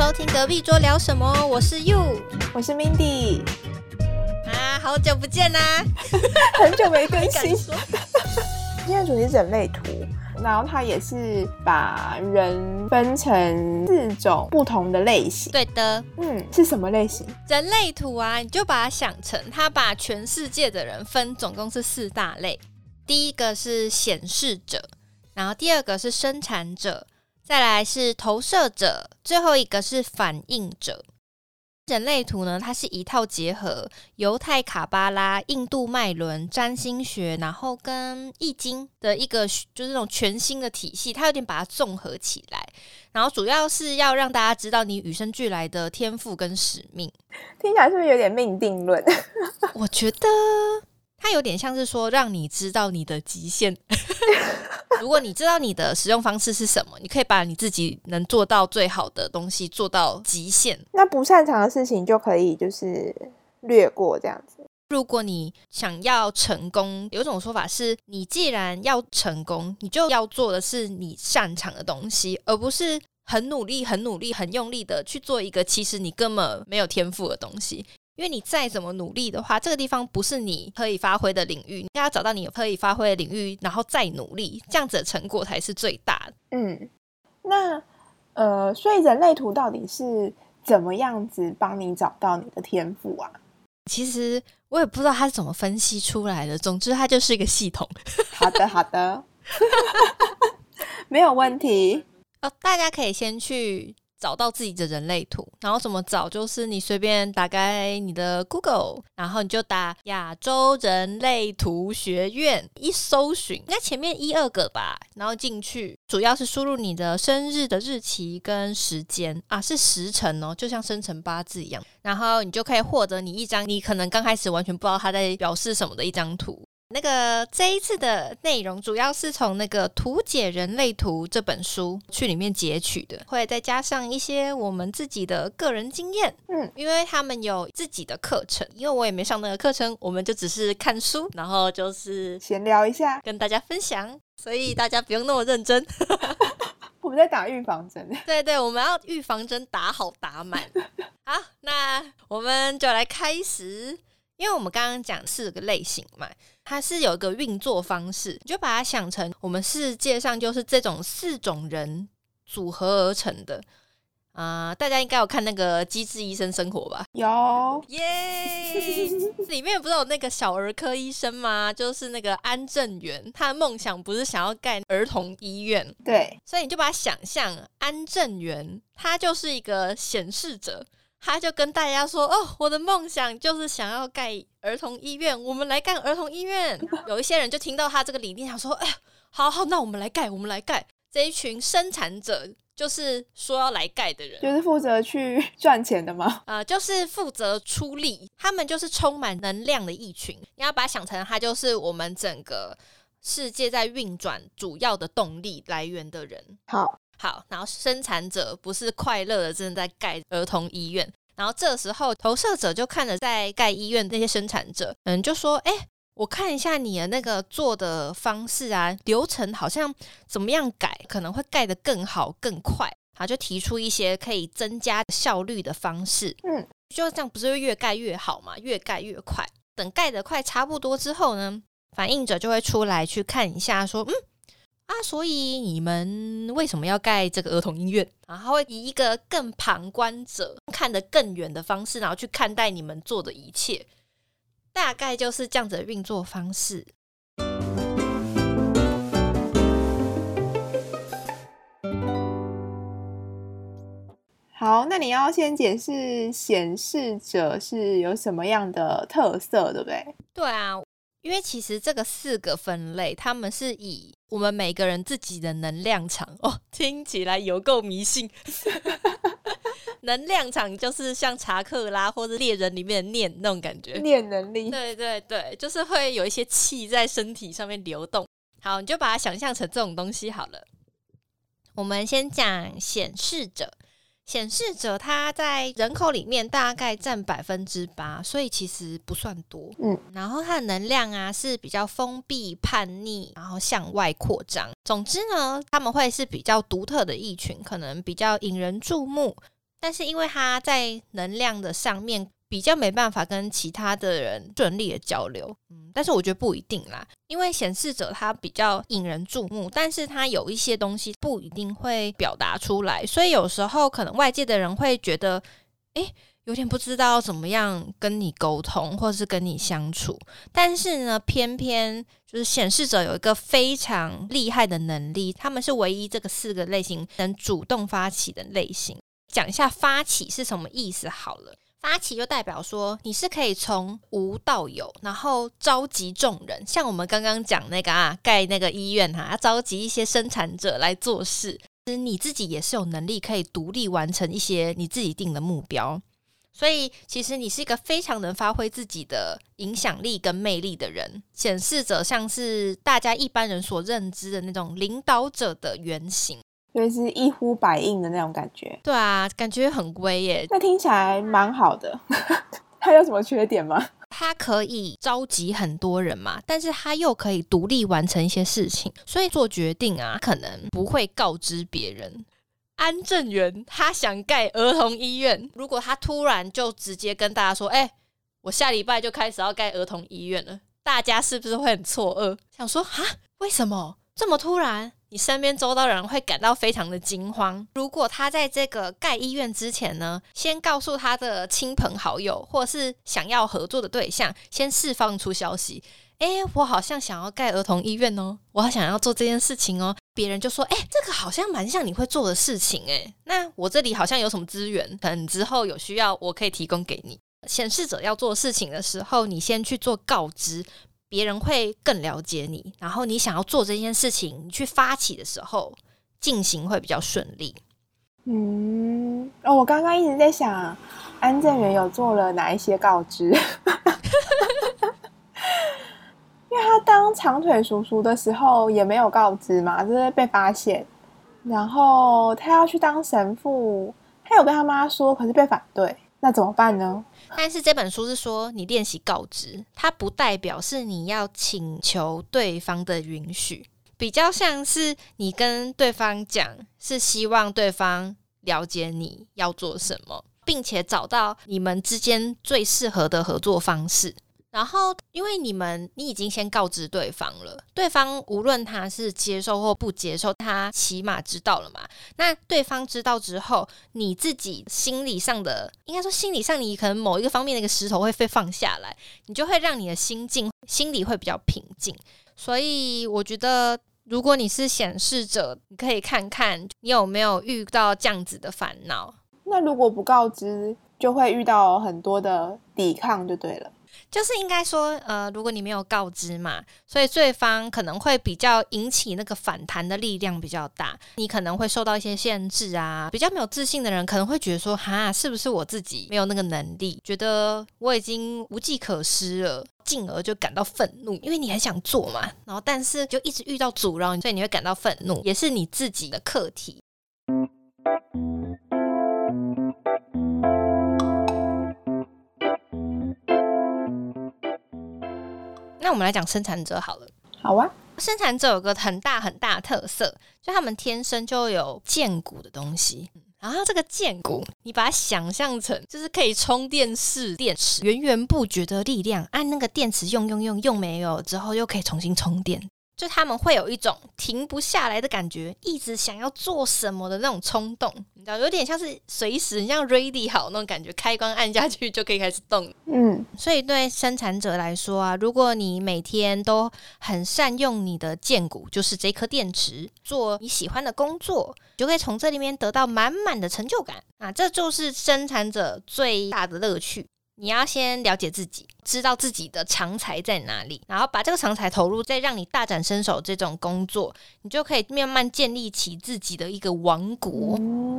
收听隔壁桌聊什么，我是 Yu， 我是 Mindy。 啊，好久不见啦很久没更新今天的主题是人类图，然后它也是把人分成4种不同的类型。对的。是什么类型？人类图啊，你就把它想成它把全世界的人分总共是4大类。第一个是显示者，然后第二个是生产者，再来是投射者，最后一个是反应者。人类图呢，它是一套结合犹太卡巴拉、印度脉轮、占星学，然后跟易经的一个就是那种全新的体系，它有点把它综合起来，然后主要是要让大家知道你与生俱来的天赋跟使命。听起来是不是有点命定论我觉得它有点像是说让你知道你的极限如果你知道你的使用方式是什么，你可以把你自己能做到最好的东西做到极限，那不擅长的事情就可以就是略过这样子。如果你想要成功，有种说法是你既然要成功，你就要做的是你擅长的东西，而不是很努力很用力的去做一个其实你根本没有天赋的东西。因为你再怎么努力的话，这个地方不是你可以发挥的领域，你要找到你可以发挥的领域，然后再努力，这样子的成果才是最大的。那所以人类图到底是怎么样子帮你找到你的天赋啊？其实我也不知道它是怎么分析出来的，总之它就是一个系统好的没有问题大家可以先去找到自己的人类图，然后怎么找，就是你随便打开你的 Google， 然后你就打亚洲人类图学院，一搜寻应该前面1-2个吧，然后进去主要是输入你的生日的日期跟时间啊，是时辰哦，就像生辰八字一样，然后你就可以获得你一张你可能刚开始完全不知道它在表示什么的一张图。那个这一次的内容主要是从那个图解人类图这本书去里面截取的，会再加上一些我们自己的个人经验。因为他们有自己的课程，因为我也没上那个课程，我们就只是看书，然后就是闲聊一下跟大家分享，所以大家不用那么认真我们在打预防针。对，我们要预防针打好打满好，那我们就来开始。因为我们刚刚讲4个类型嘛，它是有一个运作方式，你就把它想成我们世界上就是这种4种人组合而成的。大家应该有看那个《机智医生生活》吧？有耶里面不是有那个小儿科医生吗？就是那个安正元，他的梦想不是想要盖儿童医院。对，所以你就把它想象安正元他就是一个显示者，他就跟大家说我的梦想就是想要盖儿童医院，我们来盖儿童医院有一些人就听到他这个理念想说好，那我们来盖。这一群生产者就是说要来盖的人，就是负责去赚钱的吗？就是负责出力，他们就是充满能量的一群。你要把它想成他就是我们整个世界在运转主要的动力来源的人。好，然后生产者不是快乐的正在盖儿童医院，然后这时候投射者就看着在盖医院那些生产者，就说我看一下你的那个做的方式啊，流程好像怎么样改可能会盖得更好更快，他就提出一些可以增加效率的方式。就这样不是越盖越好嘛，越盖越快。等盖得快差不多之后呢，反应者就会出来去看一下说所以你们为什么要盖这个儿童医院？然后会以一个更旁观者看得更远的方式，然后去看待你们做的一切，大概就是这样子的运作方式。好，那你要先解释显示者是有什么样的特色，对不对？对啊，因为其实这个4个分类，他们是以我们每个人自己的能量场听起来有够迷信能量场就是像查克拉或者猎人里面的念那种感觉，念能力。对，就是会有一些气在身体上面流动。好，你就把它想象成这种东西好了。我们先讲显示者。显示者他在人口里面大概占8%，所以其实不算多。然后他的能量啊是比较封闭、叛逆，然后向外扩张。总之呢，他们会是比较独特的一群，可能比较引人注目。但是因为他在能量的上面比较没办法跟其他的人顺利的交流，但是我觉得不一定啦，因为显示者他比较引人注目，但是他有一些东西不一定会表达出来，所以有时候可能外界的人会觉得有点不知道怎么样跟你沟通或是跟你相处。但是呢，偏偏就是显示者有一个非常厉害的能力，他们是唯一这个四个类型能主动发起的类型。讲一下发起是什么意思好了。发起就代表说你是可以从无到有，然后召集众人，像我们刚刚讲那个盖那个医院召集一些生产者来做事，其实你自己也是有能力可以独立完成一些你自己定的目标，所以其实你是一个非常能发挥自己的影响力跟魅力的人。显示者像是大家一般人所认知的那种领导者的原型，就是一呼百应的那种感觉。对啊，感觉很威耶。那听起来蛮好的。他有什么缺点吗？他可以召集很多人嘛，但是他又可以独立完成一些事情，所以做决定可能不会告知别人。安正元他想盖儿童医院，如果他突然就直接跟大家说我下礼拜就开始要盖儿童医院了，大家是不是会很错愕，想说为什么这么突然？你身边周遭人会感到非常的惊慌。如果他在这个盖医院之前呢，先告诉他的亲朋好友或是想要合作的对象，先释放出消息，我好像想要盖儿童医院哦，我好想要做这件事情哦，别人就说这个好像蛮像你会做的事情那我这里好像有什么资源，可能之后有需要我可以提供给你。显示者要做事情的时候，你先去做告知，别人会更了解你，然后你想要做这件事情，你去发起的时候进行会比较顺利。我刚刚一直在想安正元有做了哪一些告知。因为他当长腿叔叔的时候也没有告知嘛，就是被发现。然后他要去当神父，他有跟他妈说，可是被反对，那怎么办呢？但是这本书是说你练习告知，它不代表是你要请求对方的允许，比较像是你跟对方讲，是希望对方了解你要做什么，并且找到你们之间最适合的合作方式。然后因为你已经先告知对方了，对方无论他是接受或不接受，他起码知道了嘛。那对方知道之后，你自己心理上的，应该说心理上你可能某一个方面的一个石头会被放下来，你就会让你的心里会比较平静。所以我觉得如果你是显示者，你可以看看你有没有遇到这样子的烦恼。那如果不告知就会遇到很多的抵抗就对了，就是应该说如果你没有告知嘛，所以对方可能会比较引起那个反弹的力量比较大，你可能会受到一些限制啊。比较没有自信的人可能会觉得说是不是我自己没有那个能力，觉得我已经无计可施了，进而就感到愤怒。因为你很想做嘛，然后但是就一直遇到阻挠，所以你会感到愤怒，也是你自己的课题。那我们来讲生产者好了。好啊。生产者有个很大很大的特色，就他们天生就有剑骨的东西。然后这个剑骨你把它想象成就是可以充电式电池，源源不绝的力量，按那个电池用没有之后又可以重新充电，就他们会有一种停不下来的感觉，一直想要做什么的那种冲动，你知道，有点像是随时像 ready 好那种感觉，开关按下去就可以开始动。所以对生产者来说如果你每天都很善用你的剑骨，就是这颗电池，做你喜欢的工作，就可以从这里面得到满满的成就感。这就是生产者最大的乐趣。你要先了解自己，知道自己的长才在哪里，然后把这个长才投入再让你大展身手这种工作，你就可以慢慢建立起自己的一个王国。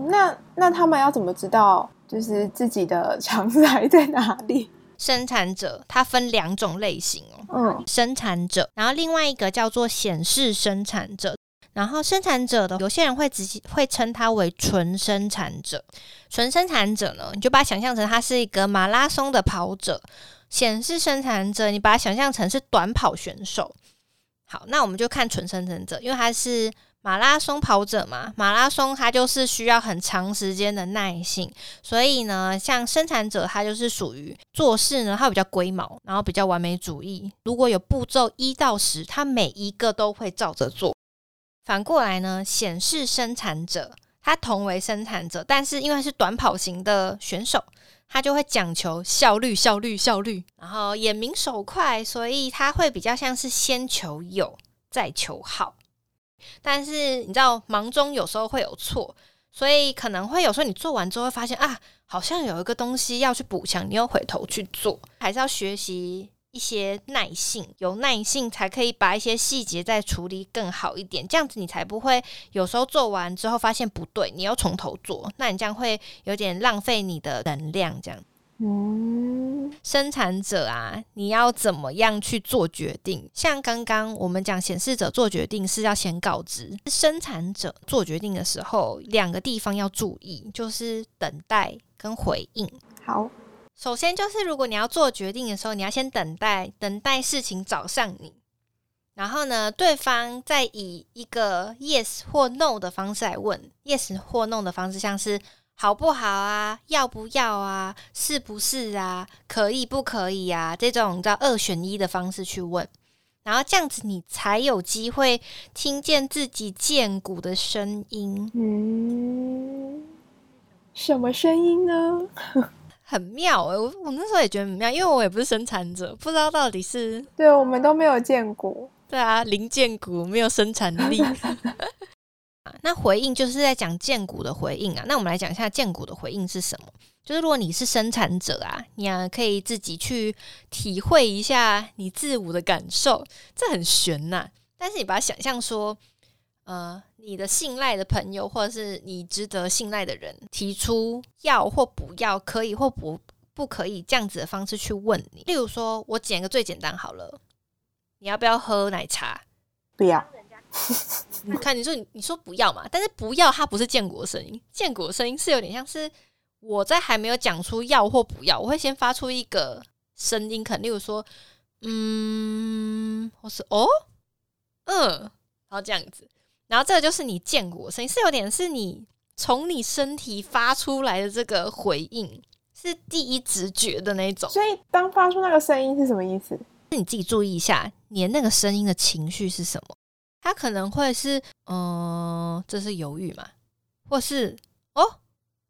那他们要怎么知道就是自己的长才在哪里？生产者它分两种类型生产者，然后另外一个叫做显示生产者。然后生产者的有些人会称他为纯生产者。纯生产者呢，你就把它想象成他是一个马拉松的跑者。显示生产者你把它想象成是短跑选手。好，那我们就看纯生产者，因为他是马拉松跑者嘛，马拉松它就是需要很长时间的耐性，所以呢像生产者它就是属于做事呢它比较龟毛，然后比较完美主义，如果有步骤1到10，它每一个都会照着做。反过来呢，显示生产者他同为生产者，但是因为是短跑型的选手，他就会讲求效率，然后眼明手快，所以他会比较像是先求有再求好。但是你知道忙中有时候会有错，所以可能会有时候你做完之后会发现啊，好像有一个东西要去补强，你又回头去做，还是要学习一些耐性，有耐性才可以把一些细节再处理更好一点，这样子你才不会有时候做完之后发现不对，你要从头做，那你这样会有点浪费你的能量这样。生产者啊，你要怎么样去做决定？像刚刚我们讲显示者做决定是要先告知，生产者做决定的时候2个地方要注意，就是等待跟回应。好，首先就是如果你要做决定的时候，你要先等待事情找上你，然后呢对方再以一个 yes 或 no 的方式来问， yes 或 no 的方式像是好不好啊，要不要啊，是不是啊，可以不可以啊，这种你知道2选1的方式去问，然后这样子你才有机会听见自己剑骨的声音。什么声音呢？很妙欸，我那时候也觉得很妙，因为我也不是生产者，不知道到底是，对，我们都没有剑骨，对啊，零剑骨，没有生产力。那回应就是在讲剑骨的回应啊，那我们来讲一下剑骨的回应是什么。就是如果你是生产者啊，你可以自己去体会一下你自我的感受，这很玄啊，但是你把它想象说你的信赖的朋友或者是你值得信赖的人提出要或不要，可以或不可以这样子的方式去问你。例如说我讲一个最简单好了，你要不要喝奶茶？不要。你看你说不要嘛，但是不要它不是建国声音，建国声音是有点像是我在还没有讲出要或不要，我会先发出一个声音，可能例如说或是哦然后这样子，然后这个就是你建国声音，是有点是你从你身体发出来的这个回应，是第一直觉的那种。所以当发出那个声音是什么意思？你自己注意一下你那个声音的情绪是什么，他可能会是这是犹豫嘛，或是哦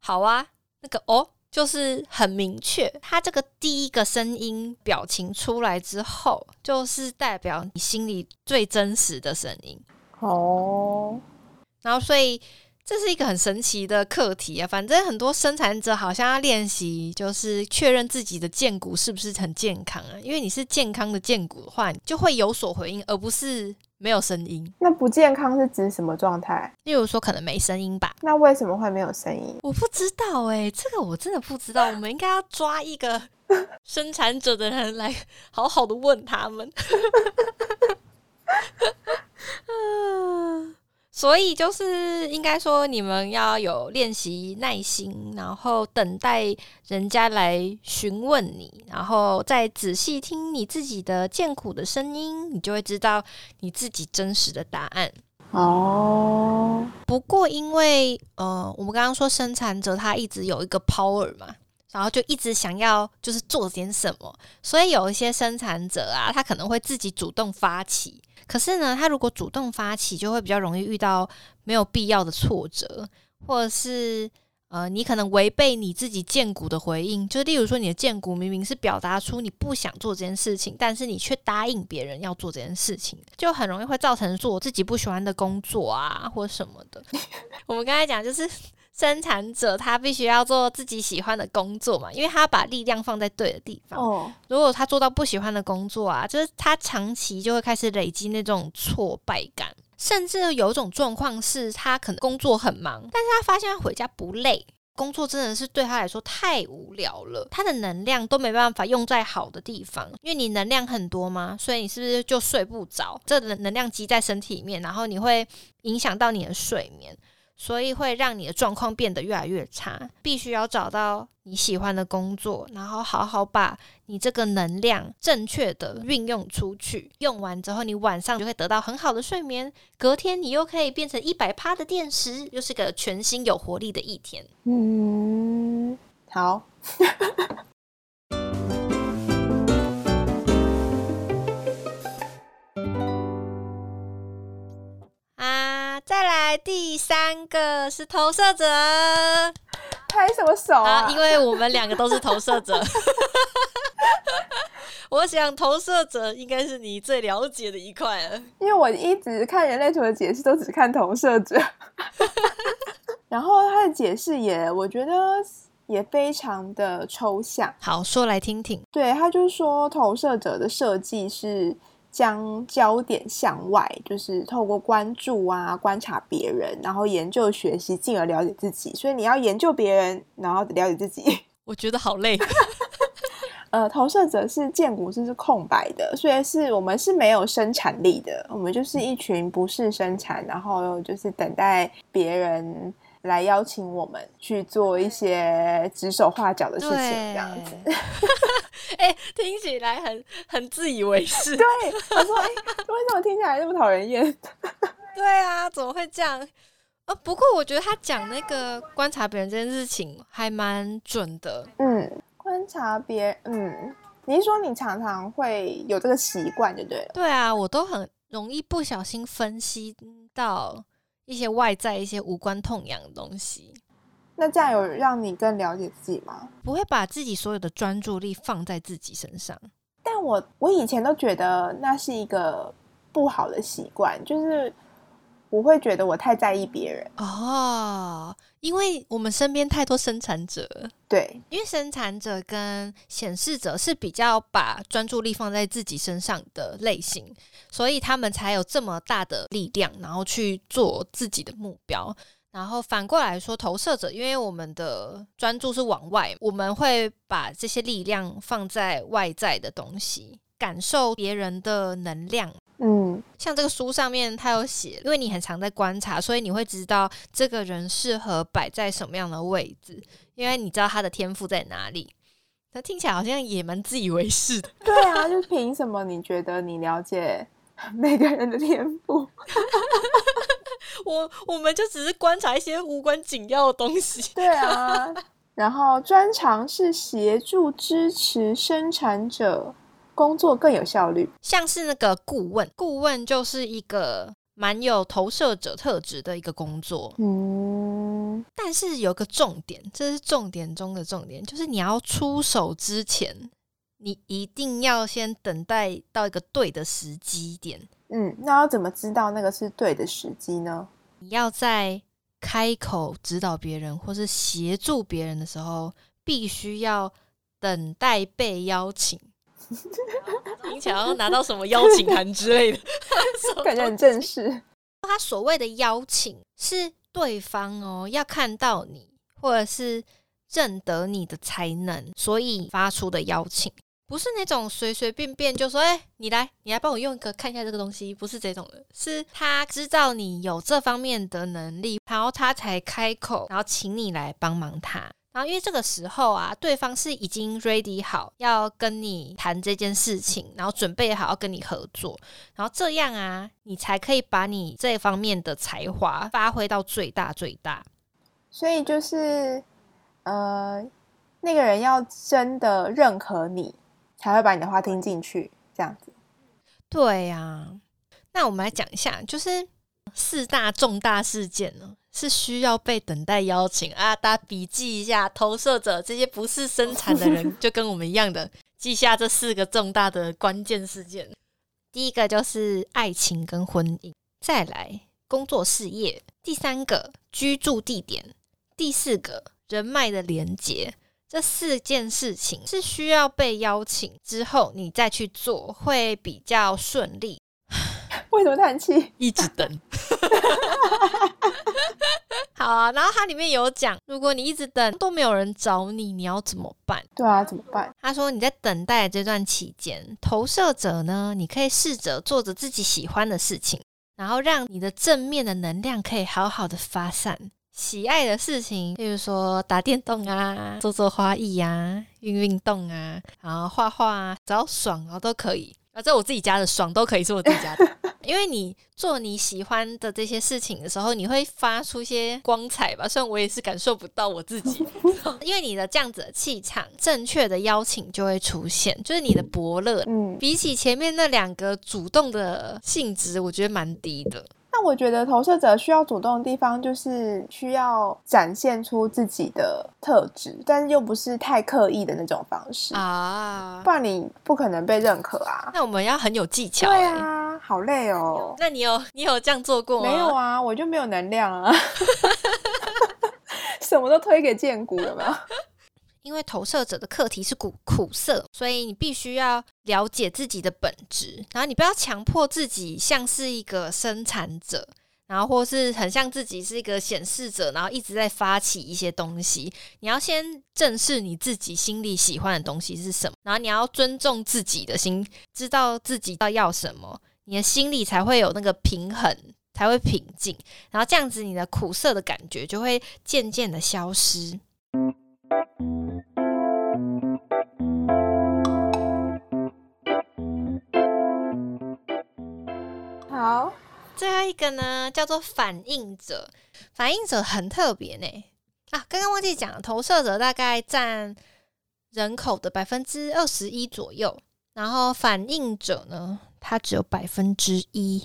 好啊，那个哦就是很明确，他这个第一个声音表情出来之后就是代表你心里最真实的声音哦。然后所以这是一个很神奇的课题啊，反正很多生产者好像要练习，就是确认自己的剑骨是不是很健康啊，因为你是健康的剑骨的话，你就会有所回应，而不是没有声音。那不健康是指什么状态？例如说可能没声音吧。那为什么会没有声音？我不知道欸，这个我真的不知道，我们应该要抓一个生产者的人来好好的问他们。所以就是应该说你们要有练习耐心，然后等待人家来询问你，然后再仔细听你自己的剑骨的声音，你就会知道你自己真实的答案哦。不过因为我们刚刚说生产者他一直有一个 power 嘛，然后就一直想要就是做点什么，所以有一些生产者啊，他可能会自己主动发起，可是呢他如果主动发起就会比较容易遇到没有必要的挫折，或者是你可能违背你自己剑骨的回应，就例如说你的剑骨明明是表达出你不想做这件事情，但是你却答应别人要做这件事情，就很容易会造成做自己不喜欢的工作啊或什么的。我们刚才讲就是生产者他必须要做自己喜欢的工作嘛，因为他把力量放在对的地方如果他做到不喜欢的工作啊，就是他长期就会开始累积那种挫败感，甚至有一种状况是他可能工作很忙，但是他发现他回家不累，工作真的是对他来说太无聊了，他的能量都没办法用在好的地方，因为你能量很多嘛，所以你是不是就睡不着，这能量积在身体里面，然后你会影响到你的睡眠，所以会让你的状况变得越来越差。必须要找到你喜欢的工作，然后好好把你这个能量正确的运用出去，用完之后你晚上就会得到很好的睡眠，隔天你又可以变成 100% 的电池，又是个全新有活力的一天。嗯，好啊，再来第三个是投射者。拍什么手 啊因为我们两个都是投射者我想投射者应该是你最了解的一块了，因为我一直看人类图的解释都只看投射者然后他的解释也我觉得也非常的抽象。好，说来听听。对，他就说投射者的设计是将焦点向外，就是透过关注啊，观察别人，然后研究学习，进而了解自己。所以你要研究别人，然后了解自己。我觉得好累投射者是剑骨是空白的，所以是我们是没有生产力的，我们就是一群不是生产，然后就是等待别人来邀请我们去做一些指手画脚的事情这样子欸，听起来很自以为是对，我说为什么听起来那么讨人厌对啊，怎么会这样不过我觉得他讲那个观察别人这件事情还蛮准的。嗯，观察别人。嗯，你是说你常常会有这个习惯就对了。对啊，我都很容易不小心分析到一些外在一些无关痛痒的东西。那这样有让你更了解自己吗？不会把自己所有的专注力放在自己身上。但我以前都觉得那是一个不好的习惯，就是我会觉得我太在意别人。哦，因为我们身边太多生产者。对，因为生产者跟显示者是比较把专注力放在自己身上的类型，所以他们才有这么大的力量，然后去做自己的目标。然后反过来说投射者，因为我们的专注是往外，我们会把这些力量放在外在的东西，感受别人的能量。嗯，像这个书上面他有写，因为你很常在观察，所以你会知道这个人适合摆在什么样的位置，因为你知道他的天赋在哪里。那听起来好像也蛮自以为是的。对啊，就凭什么你觉得你了解每个人的天赋我们就只是观察一些无关紧要的东西对啊然后专长是协助支持生产者工作更有效率，像是那个顾问就是一个蛮有投射者特质的一个工作。嗯，但是有个重点，这是重点中的重点，就是你要出手之前你一定要先等待到一个对的时机点。嗯，那要怎么知道那个是对的时机呢？你要在开口指导别人或是协助别人的时候必须要等待被邀请听起来要拿到什么邀请函之类的感觉很正式。他所谓的邀请是对方要看到你或者是认得你的才能，所以发出的邀请，不是那种随随便便就说你来帮我用一个看一下这个东西，不是这种的，是他知道你有这方面的能力，然后他才开口，然后请你来帮忙他。然后因为这个时候啊，对方是已经 ready 好要跟你谈这件事情，然后准备好要跟你合作，然后这样啊，你才可以把你这方面的才华发挥到最大最大。所以就是那个人要真的认可你才会把你的话听进去这样子。对啊，那我们来讲一下，就是四大重大事件呢是需要被等待邀请啊，大家笔记一下，投射者这些不是生产的人就跟我们一样的记下这四个重大的关键事件。第一个就是爱情跟婚姻，再来工作事业，第三个居住地点，第四个人脉的连结。这四件事情是需要被邀请之后你再去做会比较顺利。为什么叹气？一直等好啊，然后它里面有讲，如果你一直等都没有人找你，你要怎么办？对啊，怎么办？他说你在等待的这段期间，投射者呢，你可以试着做着自己喜欢的事情，然后让你的正面的能量可以好好的发散。喜爱的事情，例如说打电动啊，做做花艺啊，运动啊，然后画画啊，只要爽然后都可以啊，这我自己家的爽都可以是我自己家的因为你做你喜欢的这些事情的时候，你会发出一些光彩吧，虽然我也是感受不到我自己因为你的这样子的气场，正确的邀请就会出现，就是你的伯乐比起前面那两个主动的性质，我觉得蛮低的。那我觉得投射者需要主动的地方，就是需要展现出自己的特质，但是又不是太刻意的那种方式啊，不然你不可能被认可啊。那我们要很有技巧。对啊，好累哦。那你有这样做过吗？没有啊，我就没有能量啊什么都推给荐骨了嘛因为投射者的课题是苦涩，所以你必须要了解自己的本质，然后你不要强迫自己像是一个生产者，然后或是很像自己是一个显示者，然后一直在发起一些东西。你要先正视你自己心里喜欢的东西是什么，然后你要尊重自己的心，知道自己要什么，你的心里才会有那个平衡，才会平静，然后这样子你的苦涩的感觉就会渐渐的消失。好，最后一个呢叫做反应者。反应者很特别呢啊，刚刚忘记讲，投射者大概占人口的 21% 左右，然后反应者呢它只有 1%，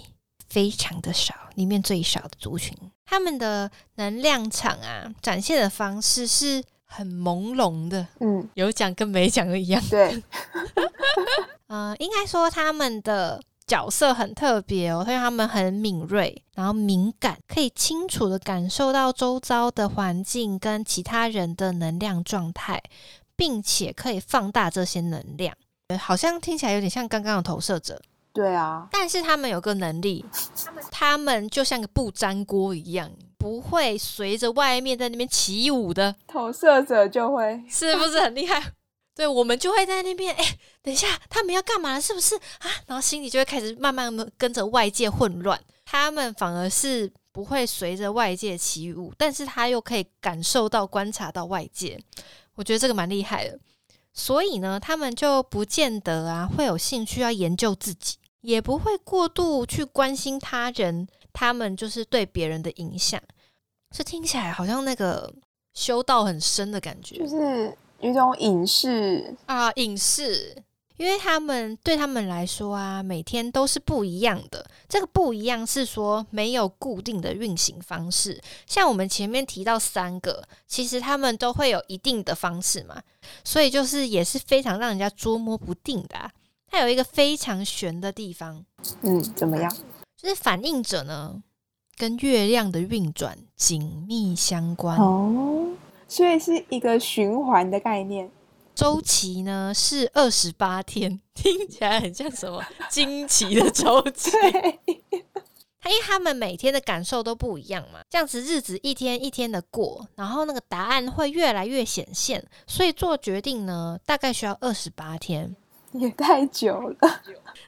非常的少，里面最少的族群。他们的能量场啊，展现的方式是很朦胧的，有讲跟没讲的一样。对应该说他们的角色很特别哦，因为他们很敏锐，然后敏感，可以清楚的感受到周遭的环境跟其他人的能量状态，并且可以放大这些能量。好像听起来有点像刚刚的投射者。对啊，但是他们有个能力，他们就像个不粘锅一样，不会随着外面在那边起舞的。投射者就会，是不是很厉害对，我们就会在那边等一下他们要干嘛了是不是啊？然后心里就会开始慢慢跟着外界混乱。他们反而是不会随着外界起舞，但是他又可以感受到观察到外界，我觉得这个蛮厉害的。所以呢他们就不见得啊会有兴趣要研究自己，也不会过度去关心他人，他们就是对别人的影响。是听起来好像那个修道很深的感觉，就是有一种隐士啊，隐士，因为他们对他们来说啊，每天都是不一样的。这个不一样是说没有固定的运行方式，像我们前面提到三个，其实他们都会有一定的方式嘛，所以就是也是非常让人家捉摸不定的啊。它有一个非常悬的地方，怎么样？就是反应者呢，跟月亮的运转紧密相关哦。所以是一个循环的概念，周期呢是28天，听起来很像什么惊奇的周期因为他们每天的感受都不一样嘛，这样子日子一天一天的过，然后那个答案会越来越显现，所以做决定呢大概需要28天，也太久了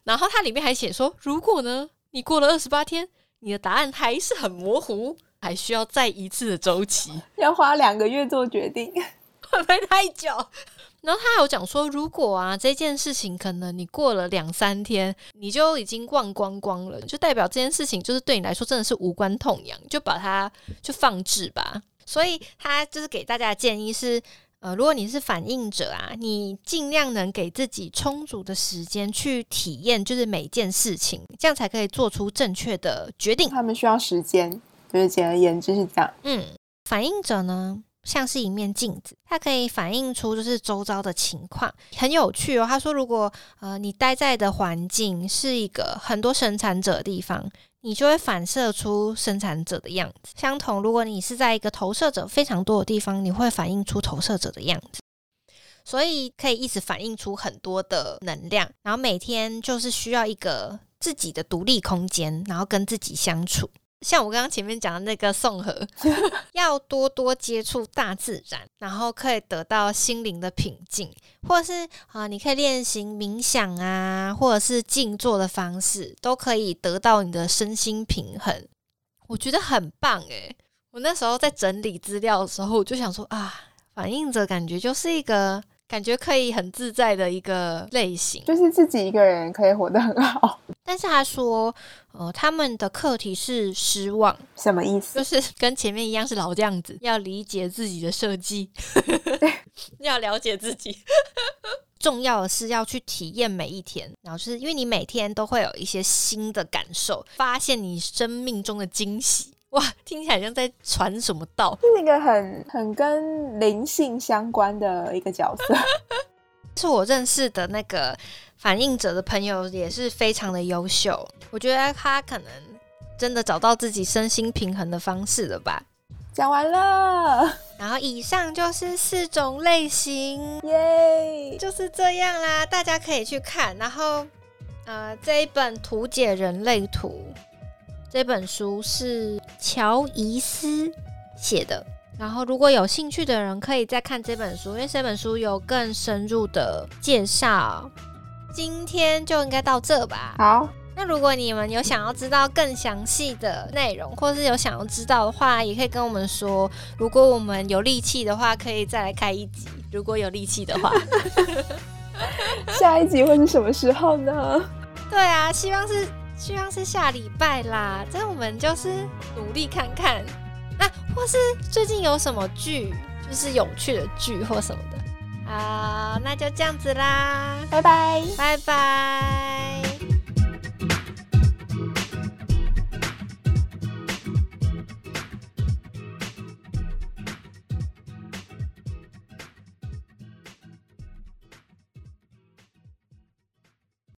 然后它里面还写说，如果呢你过了28天你的答案还是很模糊，还需要再一次的周期，要花2个月做决定，会不会太久？然后他还有讲说，如果啊这件事情可能你过了2-3天你就已经忘光光了，就代表这件事情就是对你来说真的是无关痛痒，就把它就放置吧。所以他就是给大家的建议是如果你是反应者啊，你尽量能给自己充足的时间去体验就是每件事情，这样才可以做出正确的决定。他们需要时间，就是简而言之是这样。反应者呢像是一面镜子，它可以反映出就是周遭的情况，很有趣哦。他说如果你待在的环境是一个很多生产者的地方，你就会反射出生产者的样子。相同，如果你是在一个投射者非常多的地方，你会反映出投射者的样子。所以可以一直反映出很多的能量，然后每天就是需要一个自己的独立空间，然后跟自己相处。像我刚刚前面讲的那个宋和要多多接触大自然，然后可以得到心灵的平静，或者是你可以练习冥想啊，或者是静坐的方式，都可以得到你的身心平衡。我觉得很棒耶，我那时候在整理资料的时候，我就想说啊，反应者感觉就是一个感觉可以很自在的一个类型，就是自己一个人可以活得很好。但是他说他们的课题是失望。什么意思？就是跟前面一样是老这样子，要理解自己的设计要了解自己重要的是要去体验每一天，然后就是因为你每天都会有一些新的感受，发现你生命中的惊喜。哇，听起来像在传什么道，是一个很跟灵性相关的一个角色是我认识的那个反应者的朋友也是非常的优秀，我觉得他可能真的找到自己身心平衡的方式了吧。讲完了，然后以上就是4种类型，耶，就是这样啦，大家可以去看。然后这一本《图解人类图》这本书是乔伊斯写的，然后如果有兴趣的人可以再看这本书，因为这本书有更深入的介绍。今天就应该到这吧。好，那如果你们有想要知道更详细的内容，或是有想要知道的话，也可以跟我们说，如果我们有力气的话可以再来开一集，如果有力气的话下一集会是什么时候呢？对啊，希望是下礼拜啦，这我们就是努力看看。那或是最近有什么剧，就是有趣的剧或什么的。好，那就这样子啦，拜拜拜拜。